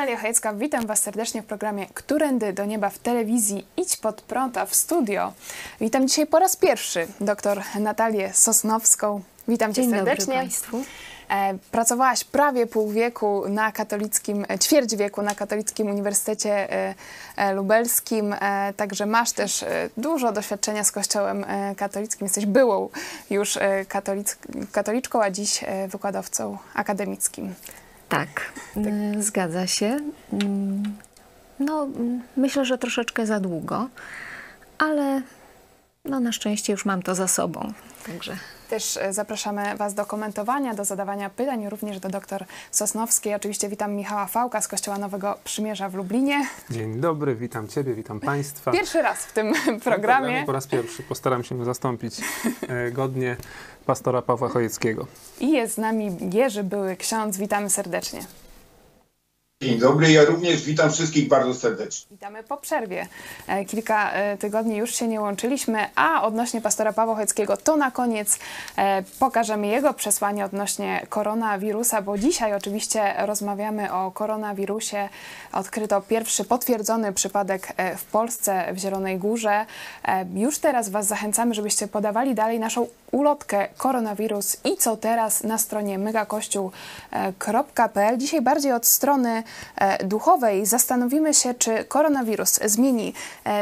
Natalia Hajcka, witam Was serdecznie w programie Którędy do Nieba w telewizji Idź pod prąd, a w studio witam dzisiaj po raz pierwszy doktor Natalię Sosnowską. Witam Cię serdecznie. Dzień dobry Państwu. Pracowałaś prawie pół wieku na katolickim, ćwierć wieku na Katolickim Uniwersytecie Lubelskim, także masz też dużo doświadczenia z Kościołem katolickim. Jesteś byłą już katoliczką, a dziś wykładowcą akademickim. Tak, zgadza się. No, myślę, że troszeczkę za długo, ale no, na szczęście już mam to za sobą. Także. Też zapraszamy Was do komentowania, do zadawania pytań, również do dr Sosnowskiej. Oczywiście witam Michała Fałka z Kościoła Nowego Przymierza w Lublinie. Dzień dobry, witam Ciebie, witam Państwa. Pierwszy raz w tym programie. Po raz pierwszy postaram się zastąpić godnie pastora Pawła Chojeckiego. I jest z nami Jerzy Były, ksiądz. Witamy serdecznie. Dzień dobry, ja również witam wszystkich bardzo serdecznie. Witamy po przerwie. Kilka tygodni już się nie łączyliśmy, a odnośnie pastora Pawła Chojeckiego to na koniec pokażemy jego przesłanie odnośnie koronawirusa, bo dzisiaj oczywiście rozmawiamy o koronawirusie. Odkryto pierwszy potwierdzony przypadek w Polsce, w Zielonej Górze. Już teraz Was zachęcamy, żebyście podawali dalej naszą ulotkę koronawirus i co teraz na stronie megakościół.pl. Dzisiaj bardziej od strony duchowej zastanowimy się, czy koronawirus zmieni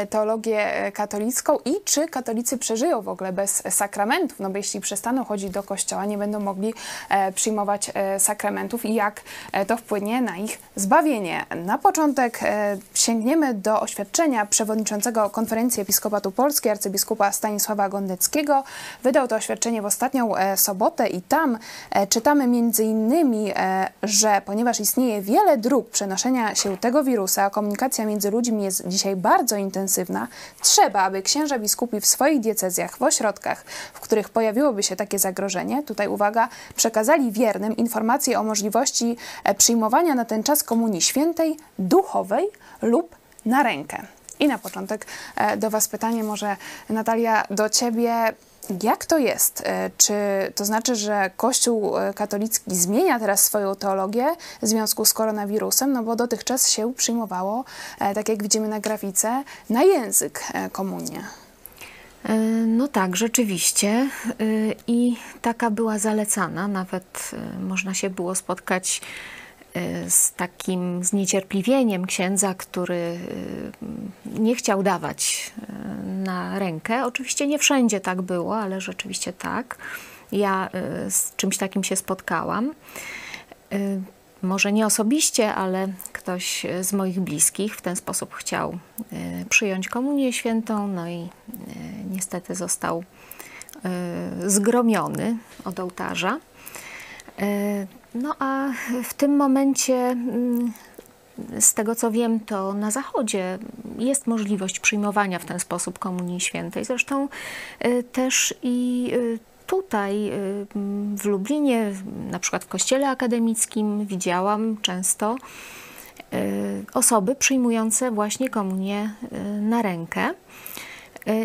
teologię katolicką i czy katolicy przeżyją w ogóle bez sakramentów, no bo jeśli przestaną chodzić do kościoła, nie będą mogli przyjmować sakramentów i jak to wpłynie na ich zbawienie. Na początek sięgniemy do oświadczenia przewodniczącego Konferencji Episkopatu Polski, arcybiskupa Stanisława Gądeckiego. Wydał to oświadczenie w ostatnią sobotę i tam czytamy m.in., że ponieważ istnieje wiele dróg przenoszenia się tego wirusa, a komunikacja między ludźmi jest dzisiaj bardzo intensywna, trzeba, aby księża biskupi w swoich diecezjach, w ośrodkach, w których pojawiłoby się takie zagrożenie, tutaj uwaga, przekazali wiernym informacje o możliwości przyjmowania na ten czas Komunii Świętej, duchowej lub na rękę. I na początek do Was pytanie może, Natalia, do Ciebie. Jak to jest? Czy to znaczy, że Kościół katolicki zmienia teraz swoją teologię w związku z koronawirusem? No bo dotychczas się przyjmowało, tak jak widzimy na grafice, na język komunię. No tak, rzeczywiście. I taka była zalecana. Nawet można się było spotkać z takim zniecierpliwieniem księdza, który nie chciał dawać na rękę. Oczywiście nie wszędzie tak było, ale rzeczywiście tak. Ja z czymś takim się spotkałam. Może nie osobiście, ale ktoś z moich bliskich w ten sposób chciał przyjąć Komunię Świętą, no i niestety został zgromiony od ołtarza. No a w tym momencie, z tego co wiem, to na Zachodzie jest możliwość przyjmowania w ten sposób Komunii Świętej. Zresztą też i tutaj w Lublinie, na przykład w Kościele Akademickim, widziałam często osoby przyjmujące właśnie Komunię na rękę.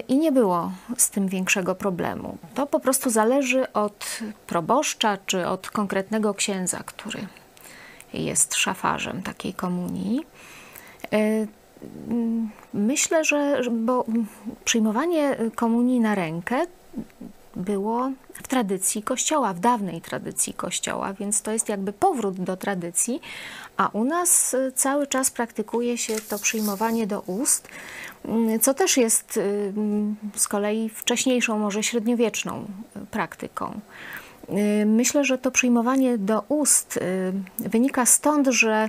I nie było z tym większego problemu. To po prostu zależy od proboszcza czy od konkretnego księdza, który jest szafarzem takiej komunii. Myślę, że bo przyjmowanie komunii na rękę było w tradycji Kościoła, w dawnej tradycji Kościoła, więc to jest jakby powrót do tradycji, a u nas cały czas praktykuje się to przyjmowanie do ust, co też jest z kolei wcześniejszą, może średniowieczną praktyką. Myślę, że to przyjmowanie do ust wynika stąd, że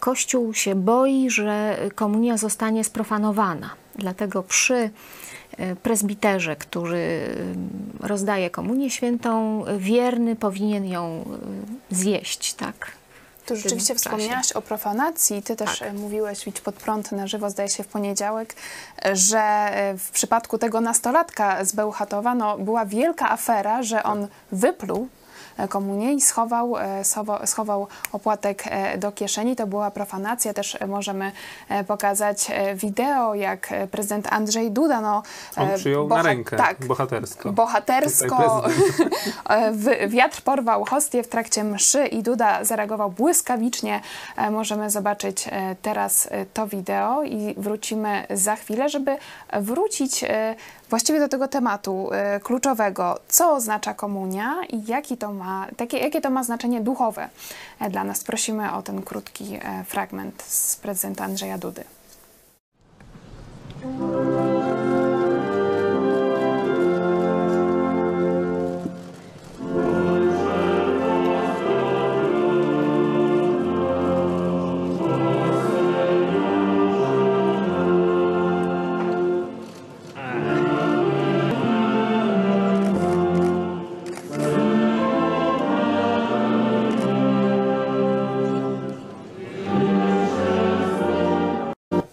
Kościół się boi, że komunia zostanie sprofanowana. Dlatego przy prezbiterze, który rozdaje komunię świętą, wierny powinien ją zjeść, tak? Tu rzeczywiście wspomniałaś o profanacji. Ty też mówiłeś w Idź pod prąd na żywo, zdaje się w poniedziałek, że w przypadku tego nastolatka z Bełchatowa była wielka afera, że on wypluł komunię i schował opłatek do kieszeni. To była profanacja. Też możemy pokazać wideo, jak prezydent Andrzej Duda on przyjął na rękę, tak, bohatersko. Bohatersko. Wiatr porwał hostię w trakcie mszy i Duda zareagował błyskawicznie. Możemy zobaczyć teraz to wideo i wrócimy za chwilę, żeby wrócić właściwie do tego tematu kluczowego, co oznacza komunia i jakie to ma znaczenie duchowe dla nas. Prosimy o ten krótki fragment z prezydenta Andrzeja Dudy.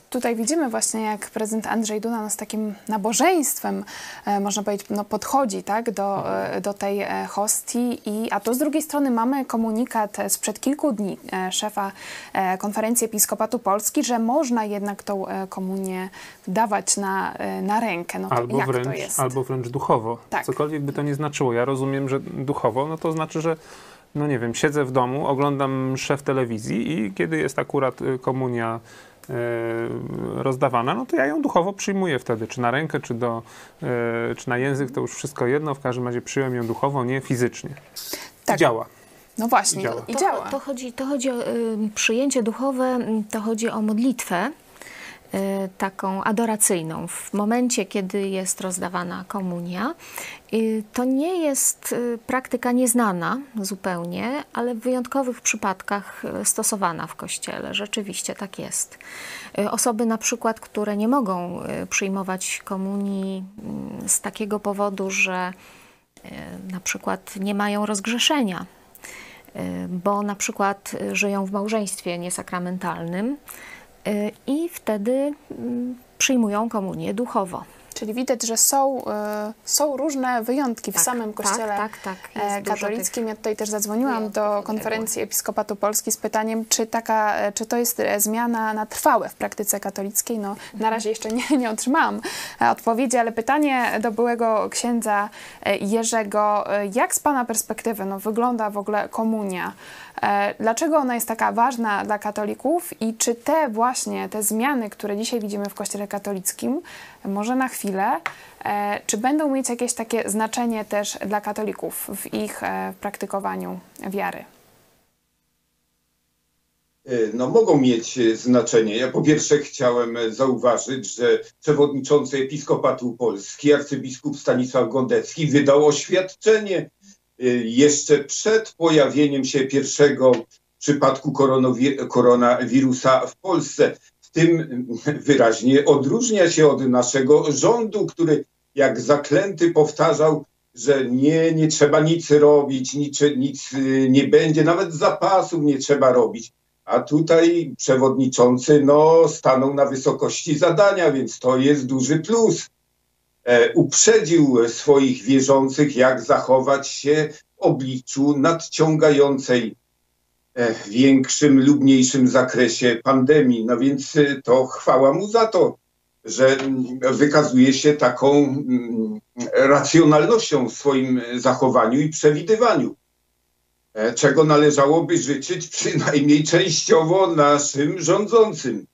Tutaj widzimy właśnie, jak prezydent Andrzej Duda z takim nabożeństwem, można powiedzieć, podchodzi, tak, do tej hostii. A tu z drugiej strony mamy komunikat sprzed kilku dni szefa Konferencji Episkopatu Polski, że można jednak tą komunię dawać na rękę. No to albo, jak wręcz, to jest? Albo wręcz duchowo. Tak. Cokolwiek by to nie znaczyło. Ja rozumiem, że duchowo, to znaczy, że nie wiem, siedzę w domu, oglądam mszę w telewizji i kiedy jest akurat komunia rozdawana, to ja ją duchowo przyjmuję wtedy, czy na rękę, czy na język, to już wszystko jedno, w każdym razie przyjąłem ją duchowo, nie fizycznie. Tak. Działa. No właśnie, i działa. To chodzi o przyjęcie duchowe, to chodzi o modlitwę taką adoracyjną. W momencie, kiedy jest rozdawana komunia, to nie jest praktyka nieznana zupełnie, ale w wyjątkowych przypadkach stosowana w Kościele. Rzeczywiście tak jest. Osoby na przykład, które nie mogą przyjmować komunii z takiego powodu, że na przykład nie mają rozgrzeszenia, bo na przykład żyją w małżeństwie niesakramentalnym, i wtedy przyjmują komunię duchowo. Czyli widać, że są różne wyjątki w samym Kościele katolickim. Ja tutaj też zadzwoniłam do Konferencji Episkopatu Polski z pytaniem, czy to jest zmiana na trwałe w praktyce katolickiej. Na razie jeszcze nie otrzymałam odpowiedzi, ale pytanie do byłego księdza Jerzego. Jak z Pana perspektywy wygląda w ogóle komunia? Dlaczego ona jest taka ważna dla katolików i czy te zmiany, które dzisiaj widzimy w Kościele katolickim, może na chwilę, czy będą mieć jakieś takie znaczenie też dla katolików w ich praktykowaniu wiary? Mogą mieć znaczenie. Ja po pierwsze chciałem zauważyć, że przewodniczący Episkopatu Polski, arcybiskup Stanisław Gądecki, wydał oświadczenie jeszcze przed pojawieniem się pierwszego przypadku koronawirusa w Polsce. W tym wyraźnie odróżnia się od naszego rządu, który jak zaklęty powtarzał, że nie trzeba nic robić, nic nie będzie, nawet zapasów nie trzeba robić. A tutaj przewodniczący stanął na wysokości zadania, więc to jest duży plus. Uprzedził swoich wierzących, jak zachować się w obliczu nadciągającej w większym lub mniejszym zakresie pandemii. Więc to chwała mu za to, że wykazuje się taką racjonalnością w swoim zachowaniu i przewidywaniu, czego należałoby życzyć przynajmniej częściowo naszym rządzącym.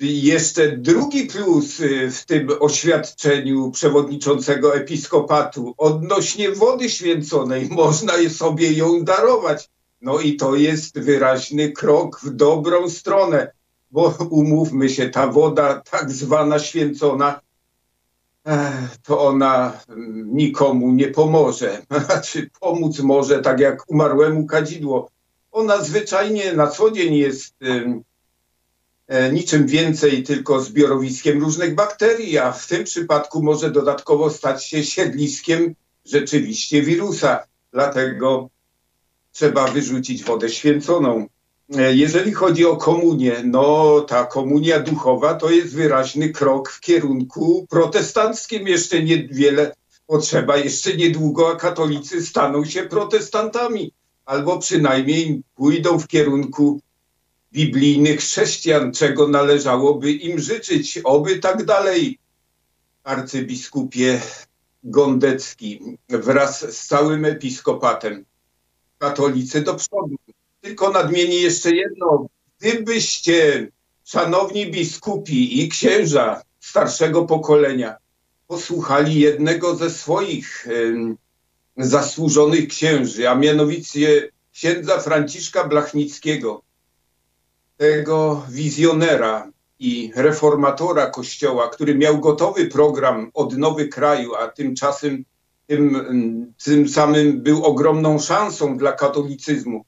Jeszcze drugi plus w tym oświadczeniu przewodniczącego Episkopatu odnośnie wody święconej. Można sobie ją darować. I to jest wyraźny krok w dobrą stronę, bo umówmy się, ta woda tak zwana święcona, to ona nikomu nie pomoże. Pomóc może tak jak umarłemu kadzidło, Ona zwyczajnie na co dzień jest niczym więcej tylko zbiorowiskiem różnych bakterii, a w tym przypadku może dodatkowo stać się siedliskiem rzeczywiście wirusa. Dlatego trzeba wyrzucić wodę święconą. Jeżeli chodzi o komunię, no ta komunia duchowa to jest wyraźny krok w kierunku protestanckim. Jeszcze niewiele potrzeba, jeszcze niedługo, a katolicy staną się protestantami. Albo przynajmniej pójdą w kierunku biblijnych chrześcijan, czego należałoby im życzyć. Oby tak dalej, arcybiskupie Gądecki wraz z całym episkopatem. Katolicy do przodu. Tylko nadmienię jeszcze jedno. Gdybyście, szanowni biskupi i księża starszego pokolenia, posłuchali jednego ze swoich zasłużonych księży, a mianowicie księdza Franciszka Blachnickiego, tego wizjonera i reformatora Kościoła, który miał gotowy program odnowy kraju, a tymczasem tym samym był ogromną szansą dla katolicyzmu.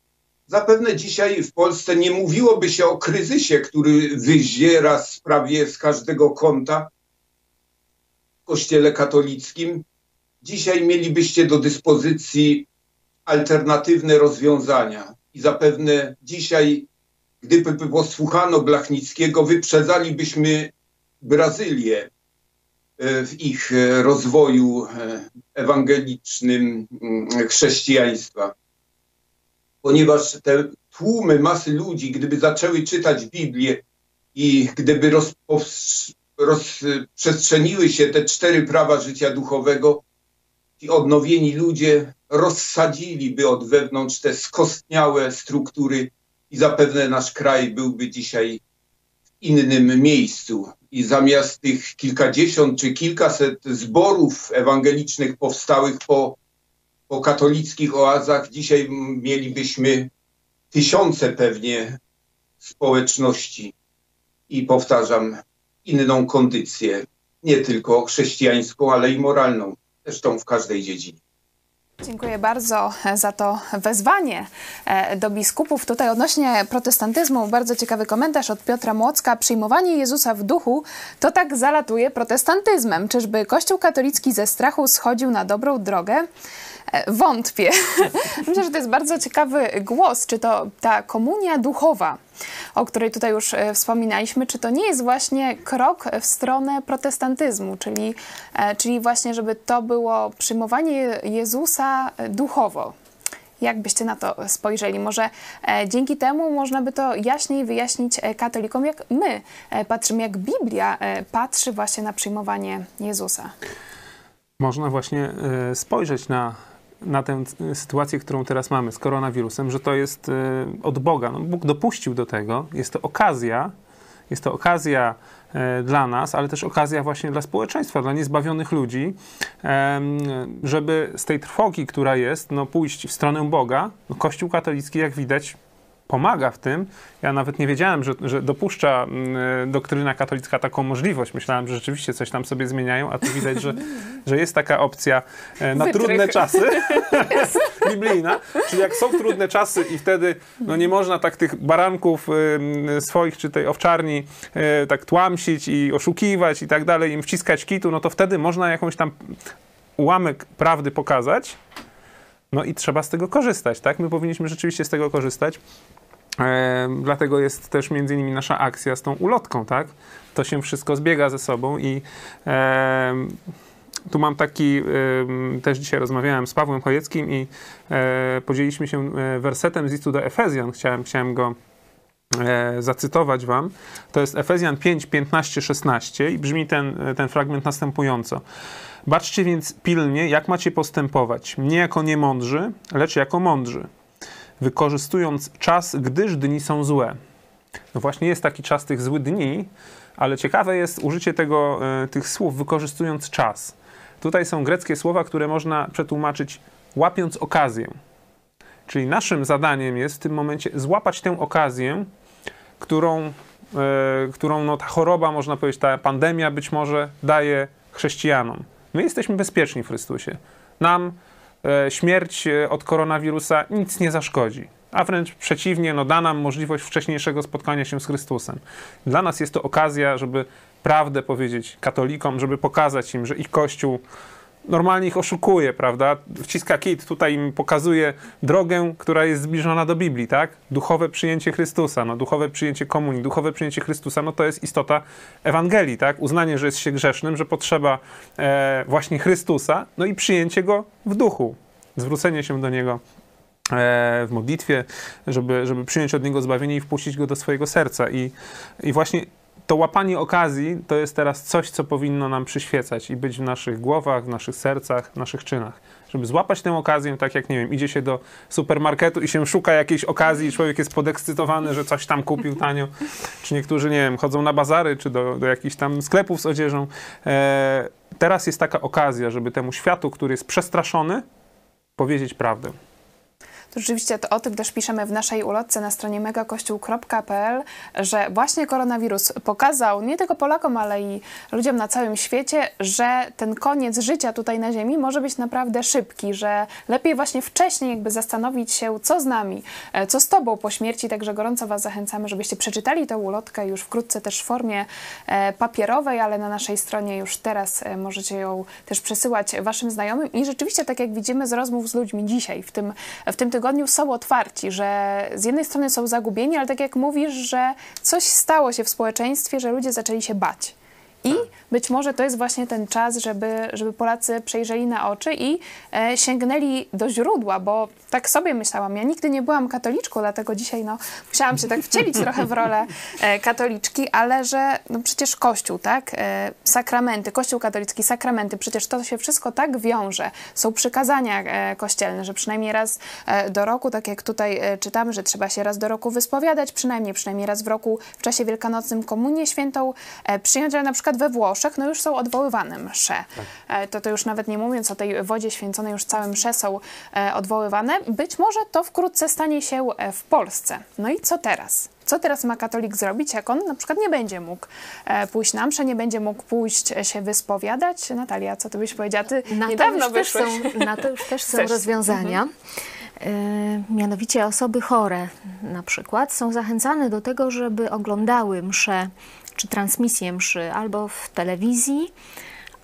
Zapewne dzisiaj w Polsce nie mówiłoby się o kryzysie, który wyziera prawie z każdego kąta w Kościele katolickim. Dzisiaj mielibyście do dyspozycji alternatywne rozwiązania i zapewne dzisiaj, gdyby posłuchano Blachnickiego, wyprzedzalibyśmy Brazylię w ich rozwoju ewangelicznym chrześcijaństwa. Ponieważ te tłumy, masy ludzi, gdyby zaczęły czytać Biblię i gdyby rozprzestrzeniły się te 4 prawa życia duchowego, ci odnowieni ludzie rozsadziliby od wewnątrz te skostniałe struktury i zapewne nasz kraj byłby dzisiaj w innym miejscu. I zamiast tych kilkadziesiąt czy kilkaset zborów ewangelicznych powstałych po katolickich oazach, dzisiaj mielibyśmy tysiące pewnie społeczności i powtarzam, inną kondycję, nie tylko chrześcijańską, ale i moralną, zresztą w każdej dziedzinie. Dziękuję bardzo za to wezwanie do biskupów. Tutaj odnośnie protestantyzmu bardzo ciekawy komentarz od Piotra Młocka. Przyjmowanie Jezusa w duchu to tak zalatuje protestantyzmem. Czyżby Kościół katolicki ze strachu schodził na dobrą drogę? Wątpię. Myślę, że to jest bardzo ciekawy głos. Czy to ta komunia duchowa, o której tutaj już wspominaliśmy, czy to nie jest właśnie krok w stronę protestantyzmu, czyli właśnie, żeby to było przyjmowanie Jezusa duchowo. Jak byście na to spojrzeli? Może dzięki temu można by to jaśniej wyjaśnić katolikom, jak my patrzymy, jak Biblia patrzy właśnie na przyjmowanie Jezusa. Można właśnie spojrzeć na tę sytuację, którą teraz mamy z koronawirusem, że to jest od Boga. No, Bóg dopuścił do tego. Jest to okazja dla nas, ale też okazja właśnie dla społeczeństwa, dla niezbawionych ludzi, żeby z tej trwogi, która jest, no, pójść w stronę Boga. No, Kościół katolicki, jak widać, pomaga w tym. Ja nawet nie wiedziałem, że dopuszcza doktryna katolicka taką możliwość. Myślałem, że rzeczywiście coś tam sobie zmieniają, a tu widać, że jest taka opcja na trudne czasy biblijna. Czyli jak są trudne czasy i wtedy no, nie można tak tych baranków swoich, czy tej owczarni tak tłamsić i oszukiwać i tak dalej, im wciskać kitu, no to wtedy można jakąś tam ułamek prawdy pokazać. No i trzeba z tego korzystać, tak? My powinniśmy rzeczywiście z tego korzystać. Dlatego jest też między innymi nasza akcja z tą ulotką, tak? To się wszystko zbiega ze sobą i tu mam taki, też dzisiaj rozmawiałem z Pawłem Chojeckim i podzieliliśmy się wersetem z listu do Efezjan. Chciałem go zacytować wam. To jest Efezjan 5, 15, 16 i brzmi ten fragment następująco. Baczcie więc pilnie, jak macie postępować, nie jako niemądrzy, lecz jako mądrzy, wykorzystując czas, gdyż dni są złe. No właśnie jest taki czas tych złych dni, ale ciekawe jest użycie tych słów, wykorzystując czas. Tutaj są greckie słowa, które można przetłumaczyć łapiąc okazję. Czyli naszym zadaniem jest w tym momencie złapać tę okazję, którą no, ta choroba, można powiedzieć, ta pandemia być może daje chrześcijanom. My jesteśmy bezpieczni w Chrystusie. Nam śmierć od koronawirusa nic nie zaszkodzi. a wręcz przeciwnie, no, da nam możliwość wcześniejszego spotkania się z Chrystusem. Dla nas jest to okazja, żeby prawdę powiedzieć katolikom, żeby pokazać im, że ich Kościół normalnie ich oszukuje, prawda? Wciska kit, tutaj im pokazuje drogę, która jest zbliżona do Biblii, tak? Duchowe przyjęcie Chrystusa, no, duchowe przyjęcie komunii, duchowe przyjęcie Chrystusa, no to jest istota Ewangelii, tak? Uznanie, że jest się grzesznym, że potrzeba właśnie Chrystusa, no i przyjęcie Go w duchu, zwrócenie się do Niego w modlitwie, żeby przyjąć od Niego zbawienie i wpuścić Go do swojego serca. I właśnie to łapanie okazji to jest teraz coś, co powinno nam przyświecać i być w naszych głowach, w naszych sercach, w naszych czynach. Żeby złapać tę okazję, tak jak, nie wiem, idzie się do supermarketu i się szuka jakiejś okazji i człowiek jest podekscytowany, że coś tam kupił tanio. Czy niektórzy, nie wiem, chodzą na bazary, czy do jakichś tam sklepów z odzieżą. Teraz jest taka okazja, żeby temu światu, który jest przestraszony, powiedzieć prawdę. To rzeczywiście to o tym też piszemy w naszej ulotce na stronie megakościół.pl, że właśnie koronawirus pokazał nie tylko Polakom, ale i ludziom na całym świecie, że ten koniec życia tutaj na ziemi może być naprawdę szybki, że lepiej właśnie wcześniej jakby zastanowić się, co z nami, co z Tobą po śmierci, także gorąco Was zachęcamy, żebyście przeczytali tę ulotkę już wkrótce też w formie papierowej, ale na naszej stronie już teraz możecie ją też przesyłać Waszym znajomym i rzeczywiście, tak jak widzimy z rozmów z ludźmi dzisiaj, w tym tygodniu są otwarci, że z jednej strony są zagubieni, ale tak jak mówisz, że coś stało się w społeczeństwie, że ludzie zaczęli się bać. I być może to jest właśnie ten czas, żeby Polacy przejrzeli na oczy i sięgnęli do źródła, bo tak sobie myślałam. Ja nigdy nie byłam katoliczką, dlatego dzisiaj no, musiałam się tak wcielić trochę w rolę katoliczki, ale że no, przecież Kościół, tak? Sakramenty, Kościół katolicki, sakramenty, przecież to się wszystko tak wiąże. Są przykazania kościelne, że przynajmniej raz do roku, tak jak tutaj czytamy, że trzeba się raz do roku wyspowiadać, przynajmniej raz w roku w czasie wielkanocnym komunię świętą przyjąć, ale na przykład we Włoszech no już są odwoływane msze. To już nawet nie mówiąc o tej wodzie święconej, już całe msze są odwoływane. Być może to wkrótce stanie się w Polsce. No i co teraz? Co teraz ma katolik zrobić, jak on na przykład nie będzie mógł pójść na mszę, nie będzie mógł pójść się wyspowiadać? Natalia, co ty byś powiedziała? Ty niedawno wyszłaś. Na to już też są rozwiązania. Mianowicie osoby chore na przykład są zachęcane do tego, żeby oglądały msze czy transmisję mszy albo w telewizji,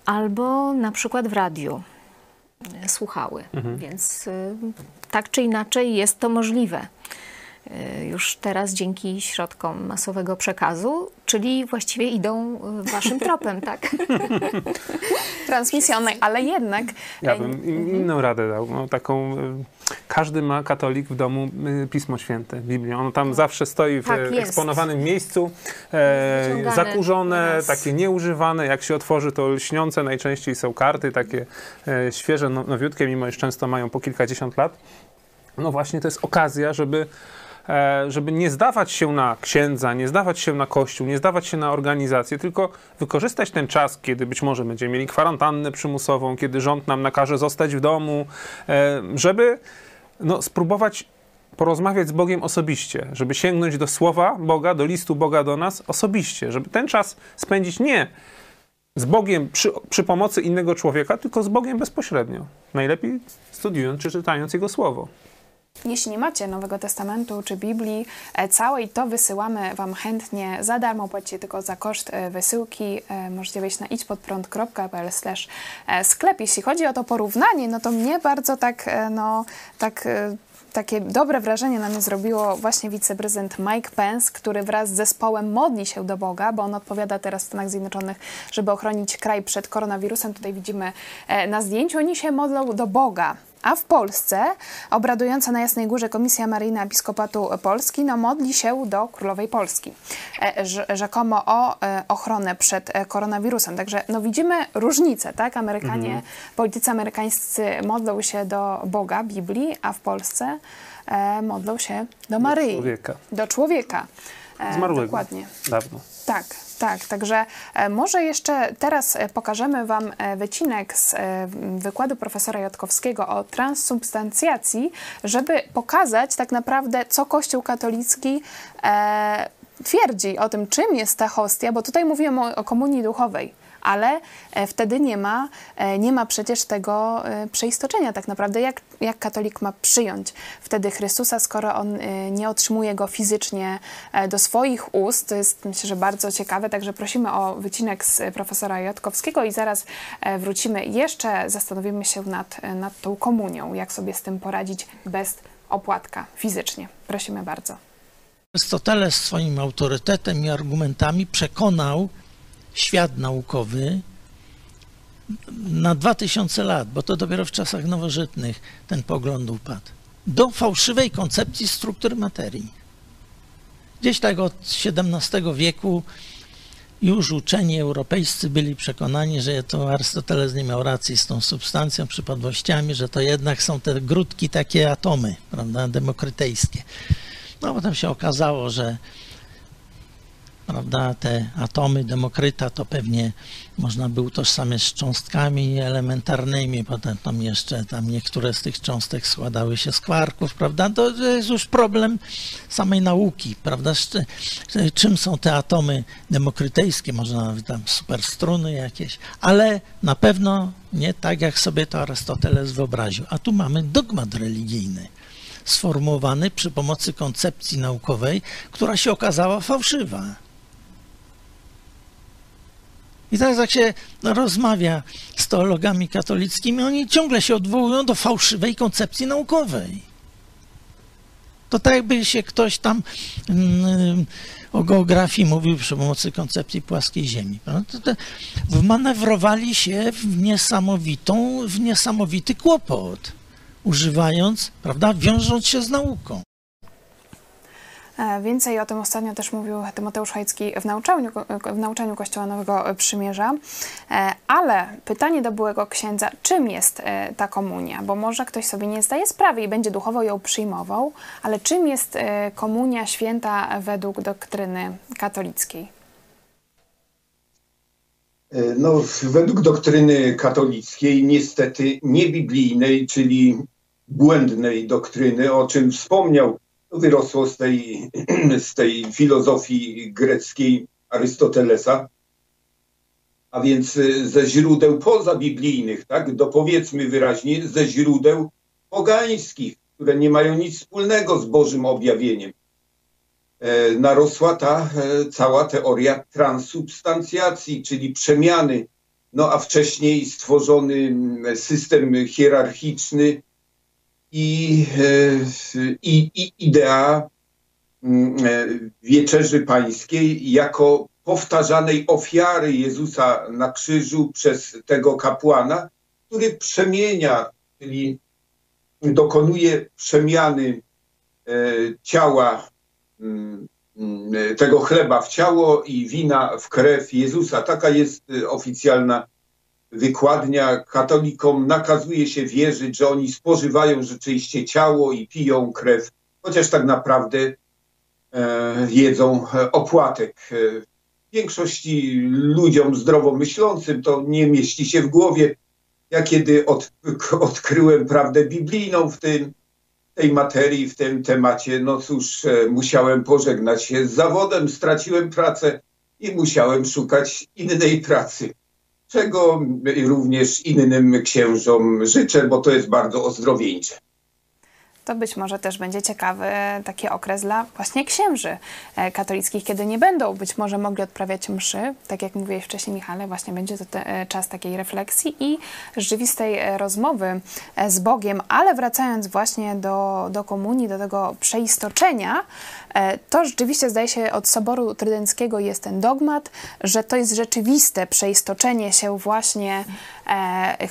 albo na przykład w radiu słuchały. Więc tak czy inaczej jest to możliwe już teraz dzięki środkom masowego przekazu, czyli właściwie idą waszym tropem, tak? Transmisja online, ale jednak... Ja bym inną radę dał, no, taką... Każdy ma katolik w domu Pismo Święte, Biblię. Ono tam zawsze stoi w eksponowanym miejscu, zakurzone, takie nieużywane. Jak się otworzy, to lśniące. Najczęściej są karty, takie świeże, nowiutkie, mimo iż często mają po kilkadziesiąt lat. No właśnie, to jest okazja, żeby nie zdawać się na księdza, nie zdawać się na kościół, nie zdawać się na organizację, tylko wykorzystać ten czas, kiedy być może będziemy mieli kwarantannę przymusową, kiedy rząd nam nakaże zostać w domu, żeby no, spróbować porozmawiać z Bogiem osobiście, żeby sięgnąć do słowa Boga, do listu Boga do nas osobiście, żeby ten czas spędzić nie z Bogiem przy pomocy innego człowieka, tylko z Bogiem bezpośrednio. Najlepiej studiując czy czytając Jego Słowo. Jeśli nie macie Nowego Testamentu czy Biblii całej, to wysyłamy Wam chętnie za darmo, płacicie tylko za koszt wysyłki. Możecie wejść na idźpodprąd.pl/sklep. Jeśli chodzi o to porównanie, no to mnie bardzo takie dobre wrażenie na mnie zrobiło właśnie wiceprezydent Mike Pence, który wraz z zespołem modli się do Boga, bo on odpowiada teraz w Stanach Zjednoczonych, żeby ochronić kraj przed koronawirusem. Tutaj widzimy na zdjęciu, oni się modlą do Boga. A w Polsce obradująca na Jasnej Górze Komisja Maryjna Episkopatu Polski no, modli się do Królowej Polski, rzekomo o ochronę przed koronawirusem. Także no, widzimy różnicę, tak? Amerykanie, politycy amerykańscy modlą się do Boga, Biblii, a w Polsce modlą się do Maryi. Do człowieka. Zmarłego. Dokładnie. Dawno. Tak. Tak, także może jeszcze teraz pokażemy Wam wycinek z wykładu profesora Jotkowskiego o transsubstancjacji, żeby pokazać tak naprawdę, co Kościół katolicki twierdzi o tym, czym jest ta hostia, bo tutaj mówimy o komunii duchowej. ale wtedy nie ma przecież tego przeistoczenia tak naprawdę, jak katolik ma przyjąć wtedy Chrystusa, skoro on nie otrzymuje go fizycznie do swoich ust. To jest, myślę, że bardzo ciekawe, także prosimy o wycinek z profesora Jotkowskiego i zaraz wrócimy i jeszcze zastanowimy się nad tą komunią, jak sobie z tym poradzić bez opłatka fizycznie. Prosimy bardzo. Arystoteles swoim autorytetem i argumentami przekonał świat naukowy na 2000 lat, bo to dopiero w czasach nowożytnych ten pogląd upadł, do fałszywej koncepcji struktury materii. Gdzieś tak od XVII wieku już uczeni europejscy byli przekonani, że to Arystoteles nie miał racji z tą substancją, przypadłościami, że to jednak są te grudki, takie atomy, prawda, demokrytejskie. No potem się okazało, że prawda, te atomy Demokryta to pewnie można by utożsamiać z cząstkami elementarnymi, potem tam jeszcze niektóre z tych cząstek składały się z kwarków, prawda? To jest już problem samej nauki, prawda? Czym są te atomy demokrytejskie, można tam superstruny jakieś, ale na pewno nie tak, jak sobie to Arystoteles wyobraził. A tu mamy dogmat religijny sformułowany przy pomocy koncepcji naukowej, która się okazała fałszywa. I teraz jak się rozmawia z teologami katolickimi, oni ciągle się odwołują do fałszywej koncepcji naukowej. To tak jakby się ktoś tam o geografii mówił przy pomocy koncepcji płaskiej ziemi. Wmanewrowali się w niesamowity kłopot, używając, prawda, wiążąc się z nauką. Więcej o tym ostatnio też mówił Mateusz Hajcki w nauczaniu Kościoła Nowego Przymierza, ale pytanie do byłego księdza, czym jest ta komunia? Bo może ktoś sobie nie zdaje sprawy i będzie duchowo ją przyjmował, ale czym jest komunia święta według doktryny katolickiej? No, według doktryny katolickiej, niestety niebiblijnej, czyli błędnej doktryny, o czym wspomniał, wyrosło z tej filozofii greckiej Arystotelesa, a więc ze źródeł pozabiblijnych, tak? Dopowiedzmy wyraźnie, ze źródeł pogańskich, które nie mają nic wspólnego z Bożym objawieniem. Narosła ta cała teoria transubstancjacji, czyli przemiany, no a wcześniej stworzony system hierarchiczny i idea Wieczerzy Pańskiej jako powtarzanej ofiary Jezusa na krzyżu przez tego kapłana, który przemienia, czyli dokonuje przemiany ciała, tego chleba w ciało i wina w krew Jezusa. Taka jest oficjalna wykładnia. Katolikom nakazuje się wierzyć, że oni spożywają rzeczywiście ciało i piją krew, chociaż tak naprawdę jedzą opłatek. Większości ludziom zdrowomyślącym to nie mieści się w głowie. Ja kiedy odkryłem prawdę biblijną w tej materii, w tym temacie, no cóż, musiałem pożegnać się z zawodem, straciłem pracę i musiałem szukać innej pracy, czego również innym księżom życzę, bo to jest bardzo ozdrowieńcze. To być może też będzie ciekawy taki okres dla właśnie księży katolickich, kiedy nie będą być może mogli odprawiać mszy. Tak jak mówiłeś wcześniej, Michale, właśnie będzie to czas takiej refleksji i rzeczywistej rozmowy z Bogiem. Ale wracając właśnie do komunii, do tego przeistoczenia, to rzeczywiście zdaje się od Soboru Trydenckiego jest ten dogmat, że to jest rzeczywiste przeistoczenie się właśnie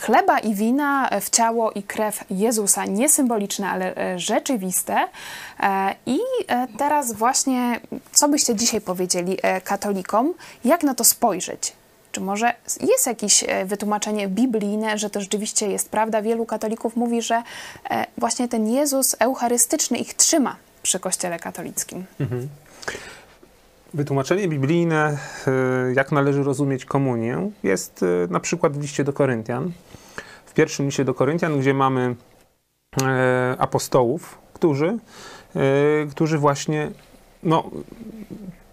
chleba i wina w ciało i krew Jezusa. Nie symboliczne, ale rzeczywiste. I teraz właśnie, co byście dzisiaj powiedzieli katolikom, jak na to spojrzeć? Czy może jest jakieś wytłumaczenie biblijne, że to rzeczywiście jest prawda? Wielu katolików mówi, że właśnie ten Jezus eucharystyczny ich trzyma przy Kościele katolickim. Wytłumaczenie biblijne, jak należy rozumieć komunię, jest na przykład w liście do Koryntian. W pierwszym liście do Koryntian, gdzie mamy apostołów, którzy właśnie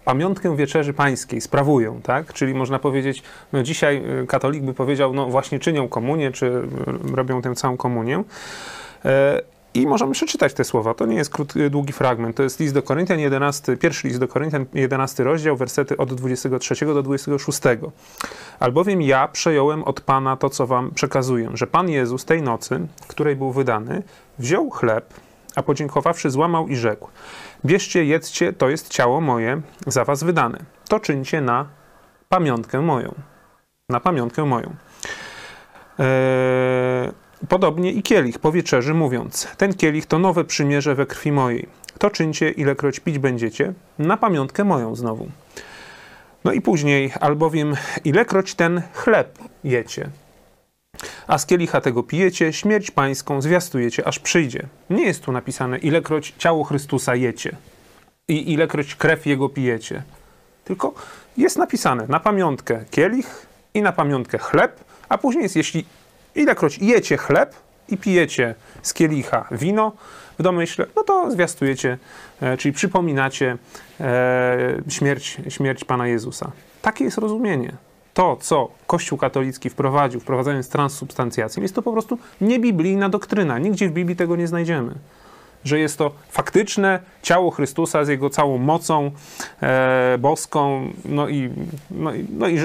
pamiątkę Wieczerzy Pańskiej sprawują, tak? Czyli można powiedzieć, no dzisiaj katolik by powiedział, no właśnie czynią komunię, czy robią tę całą komunię. I możemy przeczytać te słowa. To nie jest długi fragment. To jest list do Koryntian, pierwszy list do Koryntian, 11 rozdział, wersety od 23 do 26. Albowiem ja przejąłem od Pana to, co wam przekazuję, że Pan Jezus tej nocy, której był wydany, wziął chleb, a podziękowawszy złamał i rzekł: bierzcie, jedzcie, to jest ciało moje za was wydane. To czyńcie na pamiątkę moją. Na pamiątkę moją. Podobnie i kielich po wieczerzy, mówiąc: ten kielich to nowe przymierze we krwi mojej. To czyńcie, ilekroć pić będziecie, na pamiątkę moją znowu. No i później: albowiem ilekroć ten chleb jecie, a z kielicha tego pijecie, śmierć pańską zwiastujecie, aż przyjdzie. Nie jest tu napisane, ilekroć ciało Chrystusa jecie i ilekroć krew jego pijecie. Tylko jest napisane na pamiątkę kielich i na pamiątkę chleb, a później jest: jeśli ilekroć jecie chleb i pijecie z kielicha wino, w domyśle, no to zwiastujecie, czyli przypominacie śmierć Pana Jezusa. Takie jest rozumienie. To, co Kościół katolicki wprowadził, wprowadzając transsubstancjację, jest to po prostu niebiblijna doktryna. Nigdzie w Biblii tego nie znajdziemy. Że jest to faktyczne ciało Chrystusa z jego całą mocą boską, no i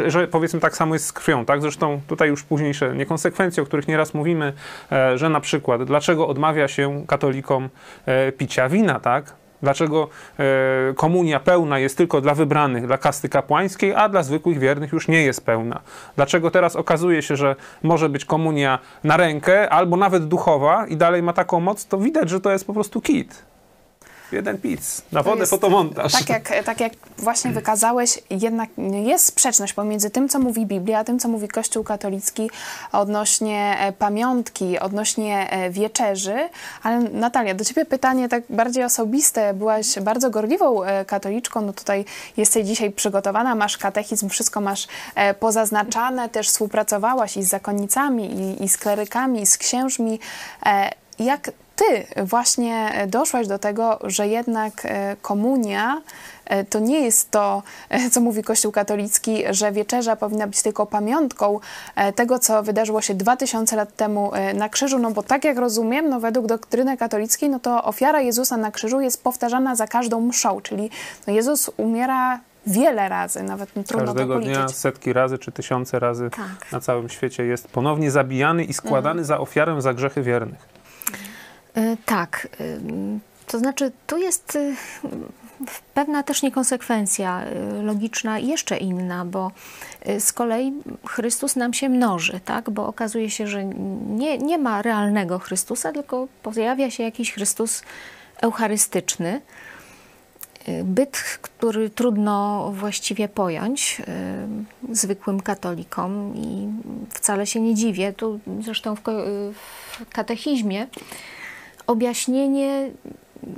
że powiedzmy tak samo jest z krwią, tak? Zresztą tutaj już późniejsze niekonsekwencje, o których nieraz mówimy, że na przykład dlaczego odmawia się katolikom picia wina, tak? Dlaczego komunia pełna jest tylko dla wybranych, dla kasty kapłańskiej, a dla zwykłych wiernych już nie jest pełna? Dlaczego teraz okazuje się, że może być komunia na rękę albo nawet duchowa i dalej ma taką moc? To widać, że to jest po prostu kit. Jeden pic, na wodę fotomontaż. Tak jak właśnie wykazałeś, jednak jest sprzeczność pomiędzy tym, co mówi Biblia, a tym, co mówi Kościół katolicki odnośnie pamiątki, odnośnie wieczerzy. Ale Natalia, do ciebie pytanie tak bardziej osobiste. Byłaś bardzo gorliwą katoliczką, no tutaj jesteś dzisiaj przygotowana, masz katechizm, wszystko masz pozaznaczane, też współpracowałaś i z zakonnicami, i z klerykami, i z księżmi. Jak ty właśnie doszłaś do tego, że jednak komunia to nie jest to, co mówi Kościół katolicki, że wieczerza powinna być tylko pamiątką tego, co wydarzyło się 2000 lat temu na krzyżu, no bo tak jak rozumiem, no według doktryny katolickiej, no to ofiara Jezusa na krzyżu jest powtarzana za każdą mszą, czyli no Jezus umiera wiele razy, nawet trudno to policzyć. Każdego dnia setki razy czy tysiące razy tak. Na całym świecie jest ponownie zabijany i składany za ofiarę za grzechy wiernych. Tak, to znaczy tu jest pewna też niekonsekwencja logiczna i jeszcze inna, bo z kolei Chrystus nam się mnoży, tak? Bo okazuje się, że nie ma realnego Chrystusa, tylko pojawia się jakiś Chrystus eucharystyczny, byt, który trudno właściwie pojąć zwykłym katolikom i wcale się nie dziwię. Tu zresztą w katechizmie objaśnienie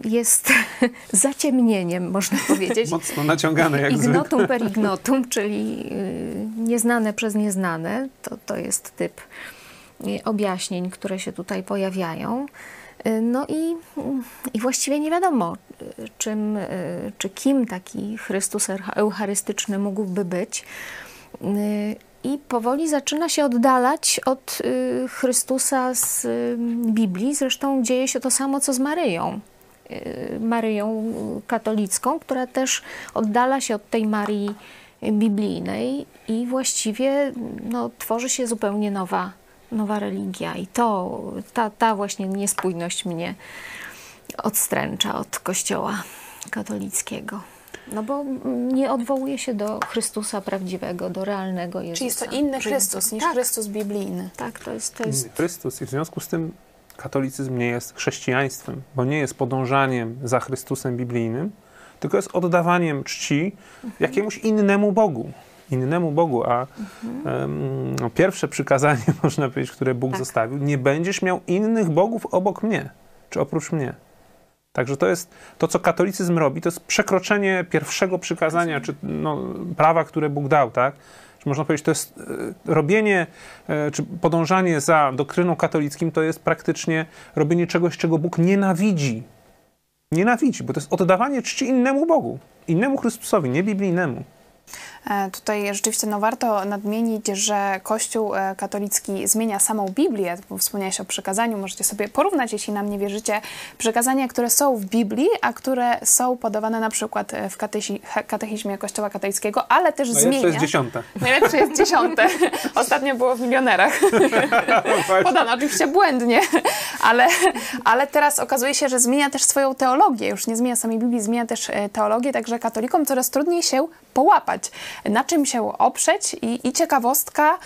jest zaciemnieniem, można powiedzieć. Mocno naciągane, jak zwykle. Ignotum per ignotum, czyli nieznane przez nieznane. To jest typ objaśnień, które się tutaj pojawiają. No i właściwie nie wiadomo, kim taki Chrystus eucharystyczny mógłby być. I powoli zaczyna się oddalać od Chrystusa z Biblii. Zresztą dzieje się to samo, co z Maryją. Maryją katolicką, która też oddala się od tej Marii biblijnej i właściwie no, tworzy się zupełnie nowa religia. I ta właśnie niespójność mnie odstręcza od Kościoła katolickiego. No bo nie odwołuje się do Chrystusa prawdziwego, do realnego Jezusa. Czyli jest to inny Chrystus niż Chrystus biblijny. Tak, to jest inny Chrystus i w związku z tym katolicyzm nie jest chrześcijaństwem, bo nie jest podążaniem za Chrystusem biblijnym, tylko jest oddawaniem czci jakiemuś innemu Bogu. A pierwsze przykazanie, można powiedzieć, które Bóg zostawił: nie będziesz miał innych bogów obok mnie, czy oprócz mnie. Także to jest to, co katolicyzm robi, to jest przekroczenie pierwszego przykazania, czy no, prawa, które Bóg dał, tak? Czy można powiedzieć, to jest robienie, czy podążanie za doktryną katolickim, to jest praktycznie robienie czegoś, czego Bóg nienawidzi. Nienawidzi, bo to jest oddawanie czci innemu Bogu. innemu Chrystusowi, nie biblijnemu. Tutaj rzeczywiście warto nadmienić, że Kościół katolicki zmienia samą Biblię, bo wspomniałeś o przekazaniu, możecie sobie porównać, jeśli nam nie wierzycie, przekazania, które są w Biblii, a które są podawane na przykład w katechizmie Kościoła katolickiego, ale też zmienia. Najlepsze jest 10. Najlepsze jest 10. Ostatnio było w Milionerach. Podano oczywiście błędnie, ale teraz okazuje się, że zmienia też swoją teologię, już nie zmienia samej Biblii, zmienia też teologię, także katolikom coraz trudniej się połapać, na czym się oprzeć i ciekawostka,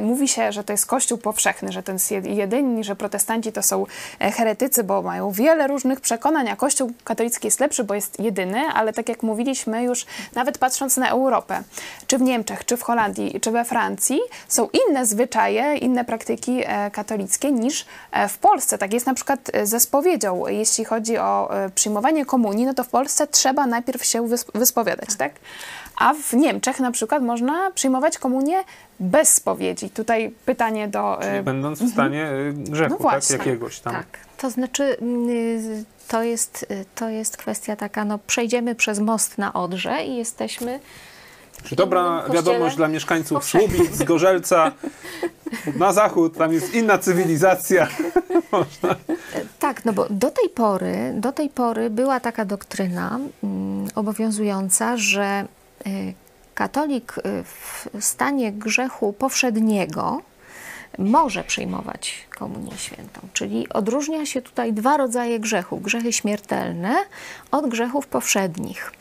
mówi się, że to jest Kościół powszechny, że ten jest jedyny, że protestanci to są heretycy, bo mają wiele różnych przekonań, a Kościół katolicki jest lepszy, bo jest jedyny, ale tak jak mówiliśmy już, nawet patrząc na Europę, czy w Niemczech, czy w Holandii, czy we Francji, są inne zwyczaje, inne praktyki katolickie niż w Polsce. Tak jest na przykład ze spowiedzią. Jeśli chodzi o przyjmowanie komunii, no to w Polsce trzeba najpierw się wyspowiadać, tak? A w Niemczech na przykład można przyjmować komunię bez spowiedzi. Tutaj pytanie do... Czyli będąc w stanie grzechu, no tak, jakiegoś tam. Tak, to znaczy to jest kwestia taka, no przejdziemy przez most na Odrze i jesteśmy... Czy dobra wiadomość dla mieszkańców Słubic, Gorzelca, na zachód, tam jest inna cywilizacja. Tak, no bo do tej pory była taka doktryna obowiązująca, że katolik w stanie grzechu powszedniego może przyjmować komunię świętą. Czyli odróżnia się tutaj dwa rodzaje grzechów. Grzechy śmiertelne od grzechów powszednich.